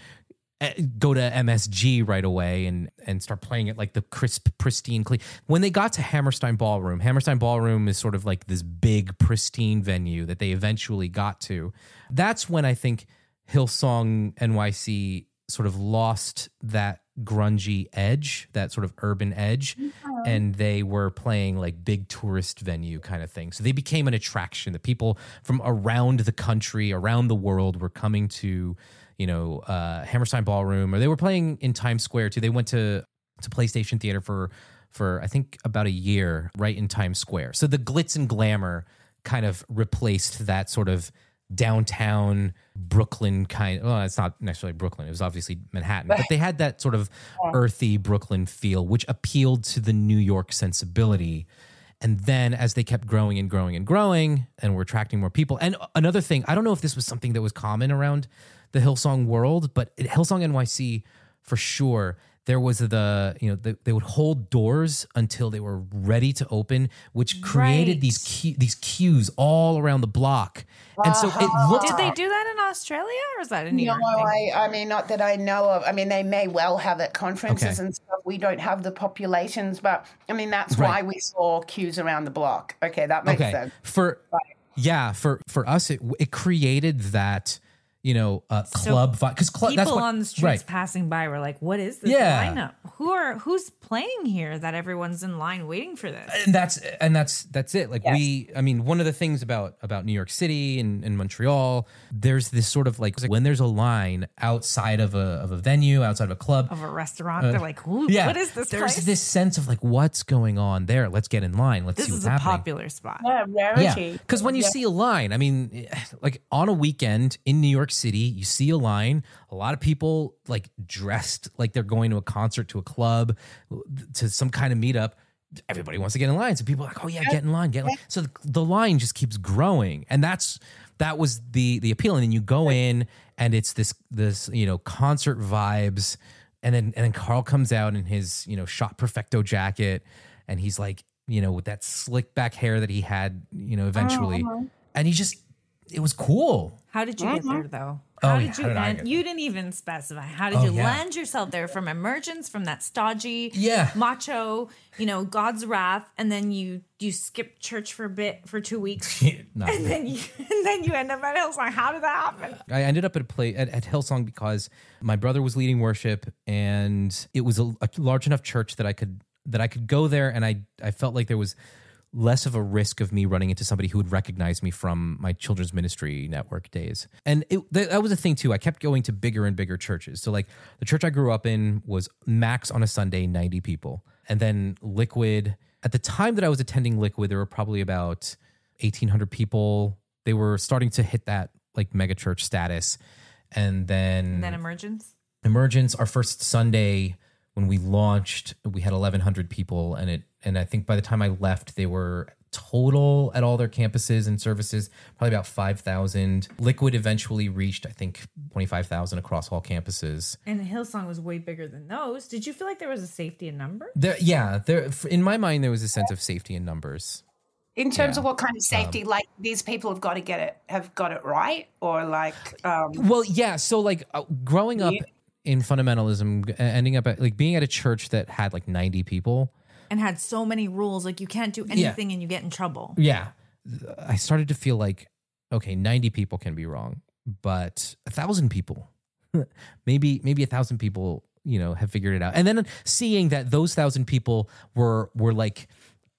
go to M S G right away and and start playing it like the crisp, pristine, clean. When they got to Hammerstein Ballroom, Hammerstein Ballroom is sort of like this big, pristine venue that they eventually got to. That's when I think Hillsong N Y C sort of lost that grungy edge, that sort of urban edge, mm-hmm. and they were playing like big tourist venue kind of thing. So they became an attraction. The people from around the country, around the world were coming to, you know, uh, Hammerstein Ballroom, or they were playing in Times Square too. They went to to PlayStation Theater for for I think about a year, right in Times Square. So the glitz and glamour kind of replaced that sort of downtown Brooklyn kind of, well, it's not necessarily Brooklyn. It was obviously Manhattan, but they had that sort of earthy Brooklyn feel, which appealed to the New York sensibility. And then as they kept growing and growing and growing and were attracting more people. And another thing, I don't know if this was something that was common around the Hillsong world, but at Hillsong N Y C for sure, there was the, you know, the, they would hold doors until they were ready to open, which created right. these que- these queues all around the block. Uh-huh. And so it looked. Did they do that in Australia, or is that in New York? No, I, I mean, not that I know of. I mean, they may well have at conferences okay. and stuff. We don't have the populations, but I mean, that's right. why we saw queues around the block. Okay, that makes okay. sense. For right. yeah, for for us, it it created that. You know, uh, club so vibe. Because cl- people that's what, on the streets right. passing by were like, "What is this yeah. lineup? Who are who's playing here? That everyone's in line waiting for this." And that's and that's that's it. Like yes. we, I mean, one of the things about about New York City and, and Montreal, there's this sort of like when there's a line outside of a of a venue, outside of a club, of a restaurant, uh, they're like, "Who? Yeah, what is this?" There's place? This sense of like, "What's going on there? Let's get in line. Let's this see what's happening." This is a popular spot. Yeah, rarity. Because yeah. when you yeah. see a line, I mean, like on a weekend in New York City, you see a line, a lot of people like dressed like they're going to a concert, to a club, to some kind of meetup. Everybody wants to get in line. So people are like, oh yeah, get in line, get in line. So the, the line just keeps growing. And that's, that was the, the appeal. And then you go in and it's this, this, you know, concert vibes. And then, and then Carl comes out in his, you know, shot perfecto jacket. And he's like, you know, with that slick back hair that he had, you know, eventually. Oh, and he just, it was cool. How did you mm-hmm. get there, though? How oh, did yeah. you? How did and, you didn't even specify. How did oh, you yeah. land yourself there from Emergence, from that stodgy, yeah. macho, you know, God's wrath, and then you you skip church for a bit for two weeks, no, and no. then you and then you end up at Hillsong. How did that happen? I ended up at a play at, at Hillsong because my brother was leading worship, and it was a, a large enough church that I could that I could go there, and I I felt like there was less of a risk of me running into somebody who would recognize me from my children's ministry network days. And it, that was a thing too. I kept going to bigger and bigger churches. So like the church I grew up in was max on a Sunday, ninety people. And then Liquid, at the time that I was attending Liquid, there were probably about eighteen hundred people. They were starting to hit that like mega church status. And then... And then Emergence? Emergence, our first Sunday when we launched, we had eleven hundred people, and it and I think by the time I left, they were total at all their campuses and services, probably about five thousand. Liquid eventually reached, I think, twenty-five thousand across all campuses. And Hillsong was way bigger than those. Did you feel like there was a safety in numbers? There, yeah. There, in my mind, there was a sense of safety in numbers. In terms yeah. of what kind of safety, um, like these people have got to get it, have got it right, or like... Um, well, yeah. So like uh, growing up... You- in fundamentalism, ending up at like being at a church that had like ninety people and had so many rules, like you can't do anything yeah. and you get in trouble. Yeah. I started to feel like, okay, ninety people can be wrong, but a thousand people, maybe, maybe a thousand people, you know, have figured it out. And then seeing that those thousand people were, were like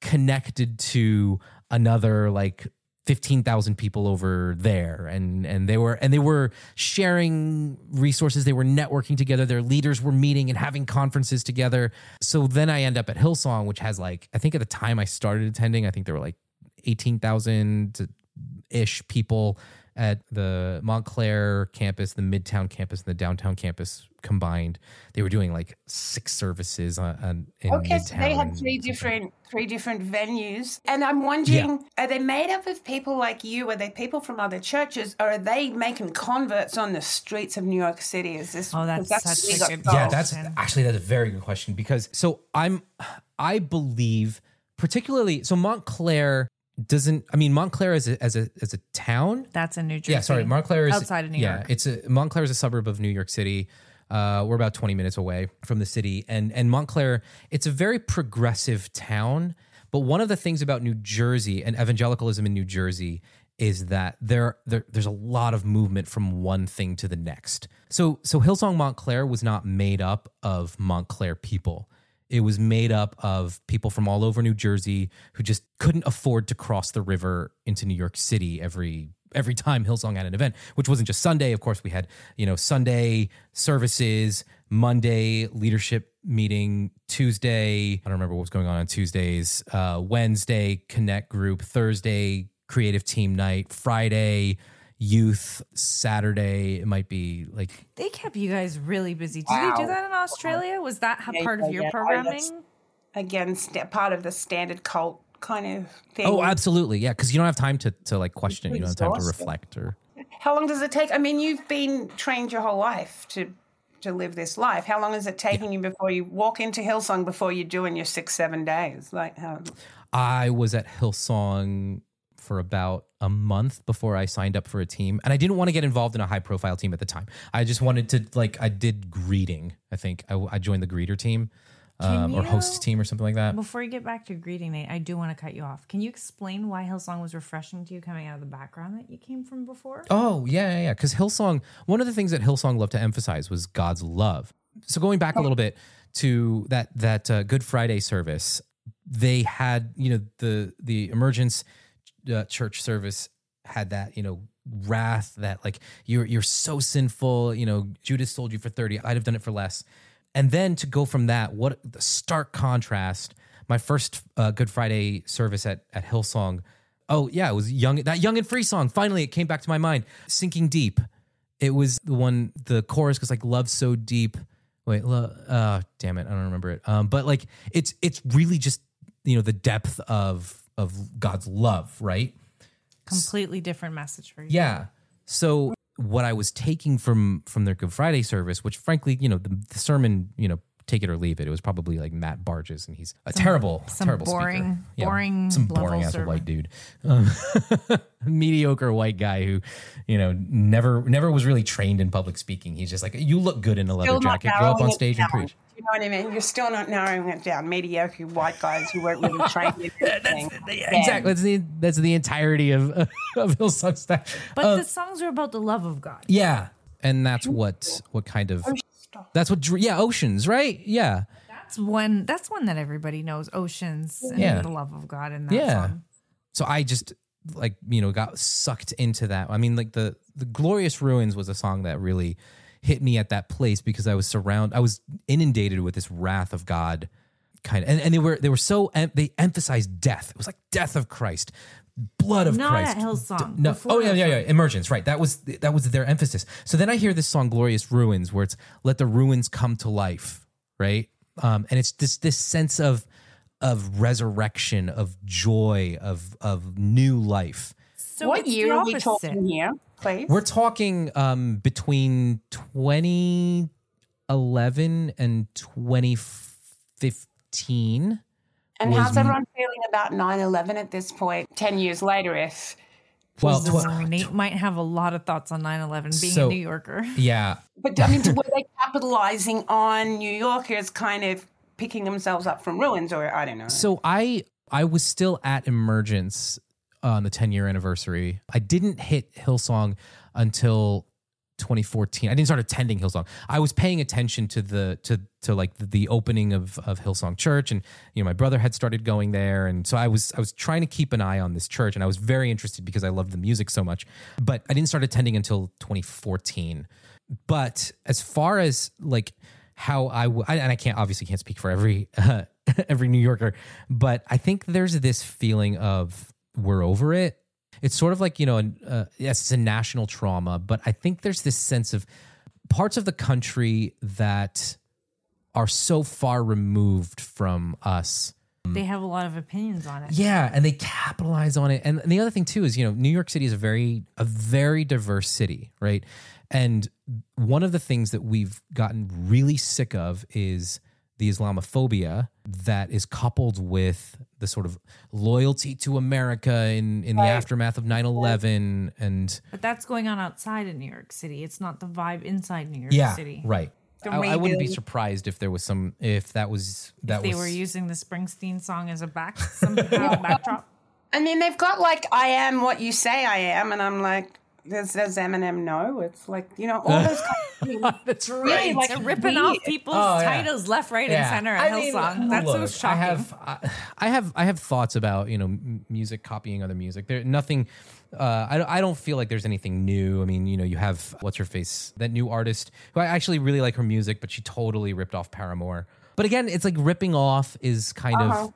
connected to another, like, fifteen thousand people over there, and and they were and they were sharing resources, they were networking together, their leaders were meeting and having conferences together. So then I end up at Hillsong, which has like, I think at the time I started attending, I think there were like eighteen thousand-ish people at the Montclair campus, the Midtown campus, and the downtown campus combined. They were doing like six services on, on in okay, Midtown. So they had three different three different venues. And I'm wondering, yeah. are they made up of people like you? Are they people from other churches, or are they making converts on the streets of New York City? Is this oh that's, that's such a good yeah that's actually that's a very good question, because so I'm I believe particularly so Montclair doesn't I mean Montclair as a as a as a town? That's in New Jersey. Yeah, sorry, Montclair is outside of New yeah, York. Yeah, it's a Montclair is a suburb of New York City. Uh, we're about twenty minutes away from the city, and and Montclair, it's a very progressive town. But one of the things about New Jersey and evangelicalism in New Jersey is that there, there there's a lot of movement from one thing to the next. So so Hillsong Montclair was not made up of Montclair people. It was made up of people from all over New Jersey who just couldn't afford to cross the river into New York City every every time Hillsong had an event, which wasn't just Sunday. Of course, we had, you know, Sunday services, Monday leadership meeting, Tuesday, I don't remember what was going on on Tuesdays, uh, Wednesday connect group, Thursday creative team night, Friday youth, Saturday it might be like... They kept you guys really busy. Did wow. they do that in Australia? Was that yeah, part of your yeah, programming? Again, st- part of the standard cult kind of thing. Oh, absolutely. Yeah, because you don't have time to, to like question it. You don't have time to reflect. Or how long does it take? I mean, you've been trained your whole life to to live this life. How long is it taking yeah. you before you walk into Hillsong before you do in your six, seven days? Like how? I was at Hillsong for about a month before I signed up for a team. And I didn't want to get involved in a high profile team at the time. I just wanted to, like, I did greeting. I think I, I joined the greeter team um, you, or host team or something like that. Before you get back to greeting, Nate, I do want to cut you off. Can you explain why Hillsong was refreshing to you coming out of the background that you came from before? Oh, yeah, yeah, yeah. Because Hillsong, one of the things that Hillsong loved to emphasize was God's love. So going back oh. a little bit to that, that uh, Good Friday service, they had, you know, the, the Emergence Uh, church service had that, you know, wrath that like, you're, you're so sinful, you know, Judas sold you for thirty. I'd have done it for less. And then to go from that, what the stark contrast, my first uh, Good Friday service at, at Hillsong. Oh yeah. It was young, that Young and Free song. Finally, it came back to my mind, Sinking Deep. It was the one, the chorus was like love so deep. Wait, lo- uh, damn it. I don't remember it. Um, but like, it's, it's really just, you know, the depth of, of God's love, right? Completely different message for you. Yeah. So what I was taking from from their Good Friday service, which frankly, you know, the, the sermon, you know, take it or leave it. It was probably like Matt Barges, and he's a some, terrible, some terrible boring, speaker. Yeah, boring, some boring ass white dude, um, mediocre white guy who, you know, never never was really trained in public speaking. He's just like, you look good in a leather still jacket, go up on stage and preach. You know what I mean? You're still not narrowing it down. Mediocre white guys who weren't really trained in anything. That's the, yeah, exactly. That's the, that's the entirety of, of Hillsong stuff. But uh, the songs are about the love of God. Yeah. And that's what, what kind of... That's what, yeah, Oceans, right? Yeah. That's one That's one that everybody knows, Oceans and yeah. the love of God in that yeah. song. So I just, like, you know, got sucked into that. I mean, like, the, the Glorious Ruins was a song that really hit me at that place because I was surrounded, I was inundated with this wrath of God kind of, and, and they were, they were so, they emphasized death. It was like death of Christ, blood of Not Christ. Not Hillsong. D- no. Oh yeah, yeah, yeah. Emergence. Right. That was, that was their emphasis. So then I hear this song, Glorious Ruins, where it's let the ruins come to life. Right. Um, and it's this, this sense of, of resurrection, of joy, of, of new life. So what year are we talking here? Place. We're talking um, between twenty eleven and twenty fifteen. And how's everyone feeling about nine eleven at this point, ten years later? If well, tw- Nate tw- might have a lot of thoughts on nine eleven being so, a New Yorker. Yeah. But I mean, were they capitalizing on New Yorkers kind of picking themselves up from ruins, or I don't know? So I, I was still at Emergence on the ten-year anniversary. I didn't hit Hillsong until twenty fourteen. I didn't start attending Hillsong. I was paying attention to the to to like the opening of of Hillsong Church, and you know my brother had started going there, and so I was I was trying to keep an eye on this church, and I was very interested because I loved the music so much. But I didn't start attending until twenty fourteen. But as far as like how I, w- I and I can't obviously can't speak for every uh, every New Yorker, but I think there's this feeling of we're over it. It's sort of like, you know, an, uh, yes, it's a national trauma, but I think there's this sense of parts of the country that are so far removed from us. They have a lot of opinions on it. Yeah, and they capitalize on it. And the other thing too is, you know, New York City is a very, a very diverse city, right? And one of the things that we've gotten really sick of is the Islamophobia that is coupled with the sort of loyalty to America in, in right. the aftermath of nine eleven. And but that's going on outside of New York City. It's not the vibe inside New York yeah, City. Yeah, right. I, I wouldn't be surprised if there was some, if that was, that if they was, were using the Springsteen song as a back, somehow backdrop. I mean, they've got like, I am what you say I am. And I'm like, does, does Eminem know? It's like, you know, all those kind of things. Really, right. Like, they're ripping weird. off people's oh, yeah. titles left, right, yeah. and center at I Hillsong. Mean, That's look, so shocking. I have, I, I have, I have thoughts about, you know, music copying other music. There, nothing. Uh, I I don't feel like there's anything new. I mean, you know, you have what's her face, that new artist who I actually really like her music, but she totally ripped off Paramore. But again, it's like ripping off is kind uh-huh. of.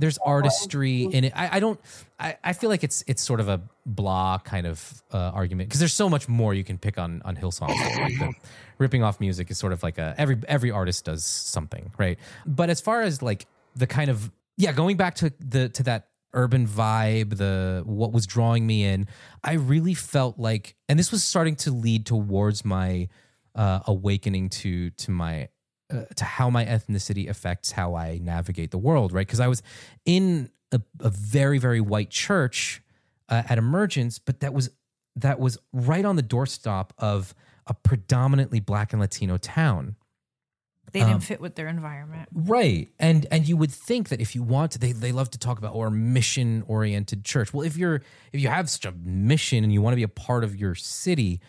There's artistry in it. I, I don't. I, I feel like it's it's sort of a blah kind of uh, argument because there's so much more you can pick on on Hillsong. Like the ripping off music is sort of like a every every artist does something, right? But as far as like the kind of yeah, going back to the to that urban vibe, the what was drawing me in, I really felt like, and this was starting to lead towards my uh, awakening to to my. Uh, to how my ethnicity affects how I navigate the world, right? Because I was in a, a very, very white church uh, at Emergence, but that was that was right on the doorstep of a predominantly Black and Latino town. They didn't um, fit with their environment, right? And and you would think that if you want to, they they love to talk about or mission oriented church. Well, if you're if you have such a mission and you want to be a part of your city,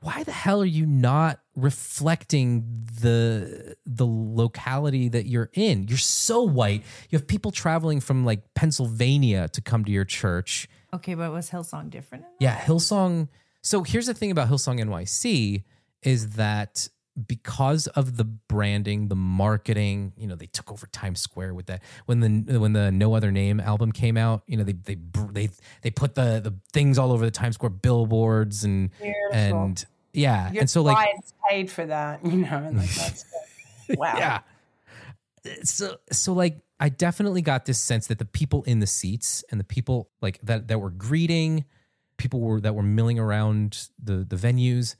why the hell are you not reflecting the the locality that you're in? You're so white. You have people traveling from like Pennsylvania to come to your church. Okay, but was Hillsong different? Yeah, Hillsong. So here's the thing about Hillsong N Y C is that because of the branding, the marketing, you know, they took over Times Square with that. When the when the No Other Name album came out, you know, they they they they put the, the things all over the Times Square billboards and Beautiful. and yeah, your and so like paid for that, you know, and like that's wow, yeah. So so like I definitely got this sense that the people in the seats and the people like that that were greeting, people were that were milling around the the venues.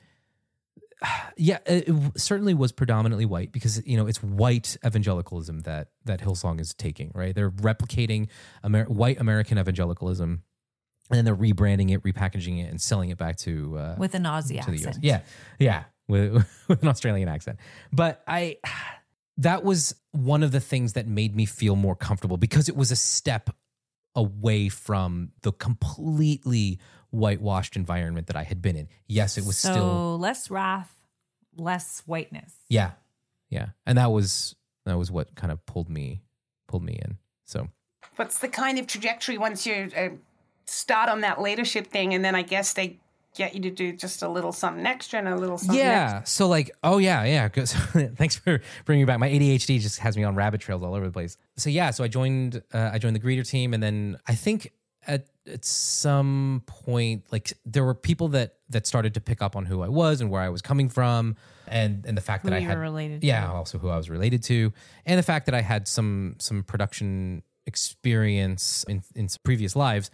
Yeah, it certainly was predominantly white because, you know, it's white evangelicalism that that Hillsong is taking, right? They're replicating Amer- white American evangelicalism, and then they're rebranding it, repackaging it, and selling it back to... Uh, with an Aussie accent. Yeah, yeah, with, with an Australian accent. But I... that was one of the things that made me feel more comfortable because it was a step away from the completely... whitewashed environment that I had been in. Yes, it was so still less wrath, less whiteness. Yeah, yeah, and that was that was what kind of pulled me pulled me in. So, what's the kind of trajectory once you uh, start on that leadership thing, and then I guess they get you to do just a little something extra and a little something. Yeah. Extra. So like, oh yeah, yeah. Thanks for bringing me back. My A D H D just has me on rabbit trails all over the place. So yeah, so I joined uh, I joined the greeter team, and then I think at at some point, like there were people that, that started to pick up on who I was and where I was coming from, and, and the fact that who I had related, yeah, to. also who I was related to, and the fact that I had some some production experience in in previous lives,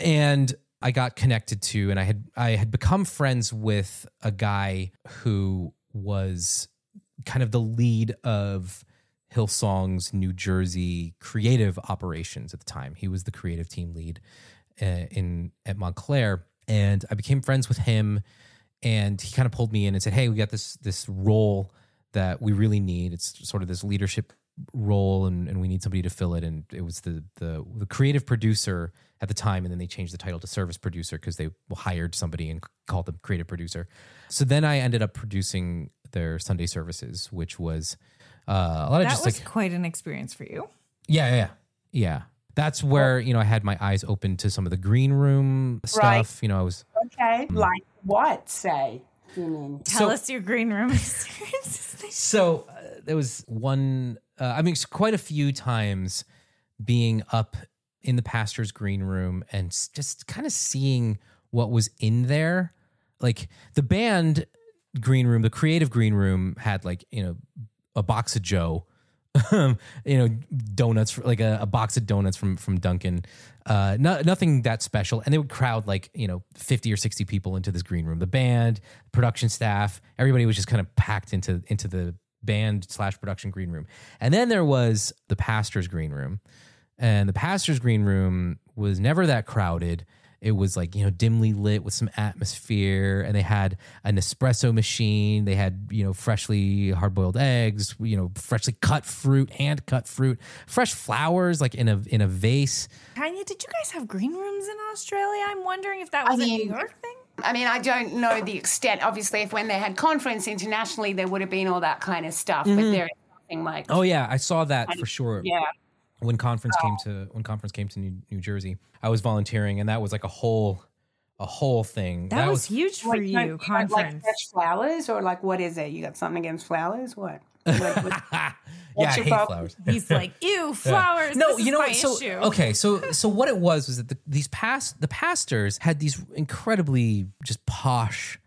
and I got connected to, and I had I had become friends with a guy who was kind of the lead of Hillsong's New Jersey creative operations at the time. He was the creative team lead uh, in at Montclair, and I became friends with him. And he kind of pulled me in and said, "Hey, we got this this role that we really need. It's sort of this leadership role, and, and we need somebody to fill it." And it was the the the creative producer at the time, and then they changed the title to service producer because they hired somebody and called them creative producer. So then I ended up producing their Sunday services, which was. Uh, a lot that of just was like, quite an experience for you. Yeah, yeah, yeah. That's where, you know, I had my eyes open to some of the green room stuff. Right. You know, I was... Okay, um, like what, say? Mm. Tell so, us your green room experience. So uh, there was one, uh, I mean, quite a few times being up in the pastor's green room and just kind of seeing what was in there. Like the band green room, the creative green room had like, you know, a box of Joe, you know, donuts, like a, a box of donuts from, from Dunkin', uh, no, nothing that special. And they would crowd like, you know, fifty or sixty people into this green room, the band, production staff, everybody was just kind of packed into, into the band slash production green room. And then there was the pastor's green room, and the pastor's green room was never that crowded. It was like, you know, dimly lit with some atmosphere, and they had an espresso machine. They had, you know, freshly hard-boiled eggs, you know, freshly cut fruit, hand-cut fruit, fresh flowers, like in a in a vase. Tanya, did you guys have green rooms in Australia? I'm wondering if that was I mean, a New York thing. I mean, I don't know the extent. Obviously, if when they had conference internationally, there would have been all that kind of stuff, mm-hmm. but there is nothing like. Oh yeah, I saw that I, for sure. Yeah. When conference came to when conference came to New, New Jersey, I was volunteering, and that was like a whole a whole thing. That, that was, was huge for like, you. Like, conference like fresh flowers, or like what is it? You got something against flowers? What? Like, what yeah, I hate problem? flowers. He's like, ew, flowers. Yeah. No, this you is know my so issue. Okay, so so what it was was that the, these past the pastors had these incredibly just posh,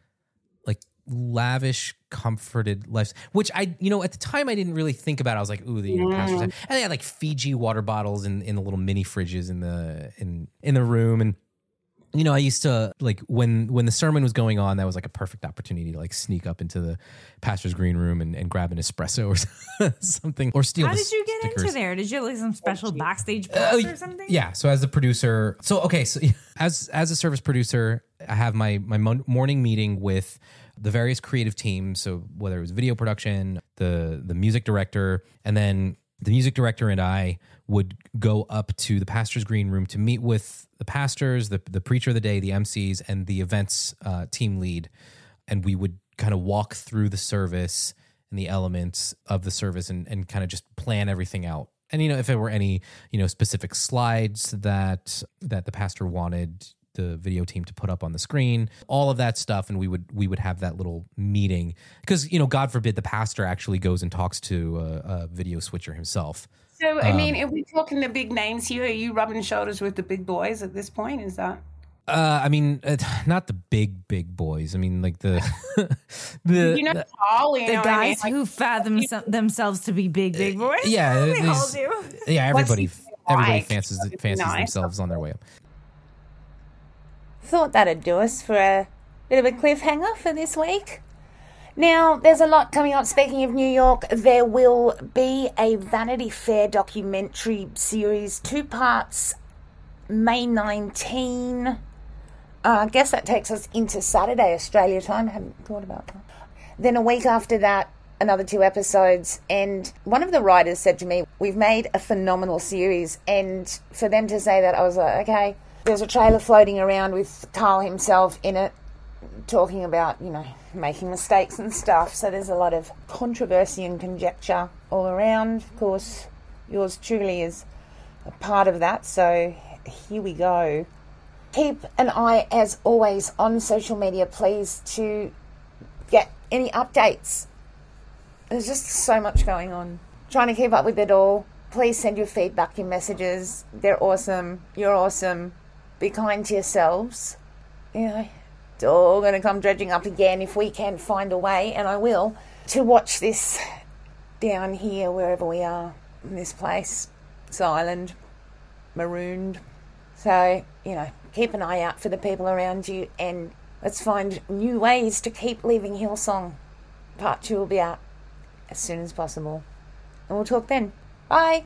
like lavish, comforted lives, which I, you know, at the time I didn't really think about. I was like, ooh, the, you know, mm. pastors. And they had like Fiji water bottles in, in the little mini fridges in the, in, in the room. And, you know, I used to like when, when the sermon was going on, that was like a perfect opportunity to like sneak up into the pastor's green room and, and grab an espresso or something, or steal. How did you get stickers. into there? Did you have like some special backstage pass uh, or something? Yeah. So as a producer, so, okay. So as, as a service producer, I have my, my morning meeting with the various creative teams, so whether it was video production, the the music director, and then the music director and I would go up to the pastor's green room to meet with the pastors, the, the preacher of the day, the M Cs, and the events uh, team lead. And we would kind of walk through the service and the elements of the service and, and kind of just plan everything out. And, you know, if there were any, you know, specific slides that that the pastor wanted the video team to put up on the screen, all of that stuff. And we would, we would have that little meeting because, you know, God forbid the pastor actually goes and talks to a, a video switcher himself. So, I um, mean, if we're talking the big names here, are you rubbing shoulders with the big boys at this point? Is that? Uh, I mean, uh, not the big, big boys. I mean, like the, the, you know, the, tall, you the know guys I mean? Like, who fathom some, themselves to be big, big boys. Uh, yeah. They all do. Yeah. Everybody, everybody like? fancies, so fancies nice. themselves on their way up. Thought that'd do us for a bit of a cliffhanger for this week. Now, there's a lot coming up. Speaking of New York, there will be a Vanity Fair documentary series, two parts, May nineteenth. Uh, I guess that takes us into Saturday, Australia time. I haven't thought about that. Then a week after that, another two episodes, and one of the writers said to me, we've made a phenomenal series, and for them to say that, I was like, okay. There's a trailer floating around with Carl himself in it talking about, you know, making mistakes and stuff. So there's a lot of controversy and conjecture all around. Of course, yours truly is a part of that. So here we go. Keep an eye, as always, on social media, please, to get any updates. There's just so much going on. Trying to keep up with it all. Please send your feedback, your messages. They're awesome. You're awesome. Be kind to yourselves. You know, it's all going to come dredging up again if we can find a way, and I will, to watch this down here, wherever we are, in this place, this island, marooned. So, you know, keep an eye out for the people around you, and let's find new ways to keep leaving Hillsong. Part two will be out as soon as possible, and we'll talk then. Bye.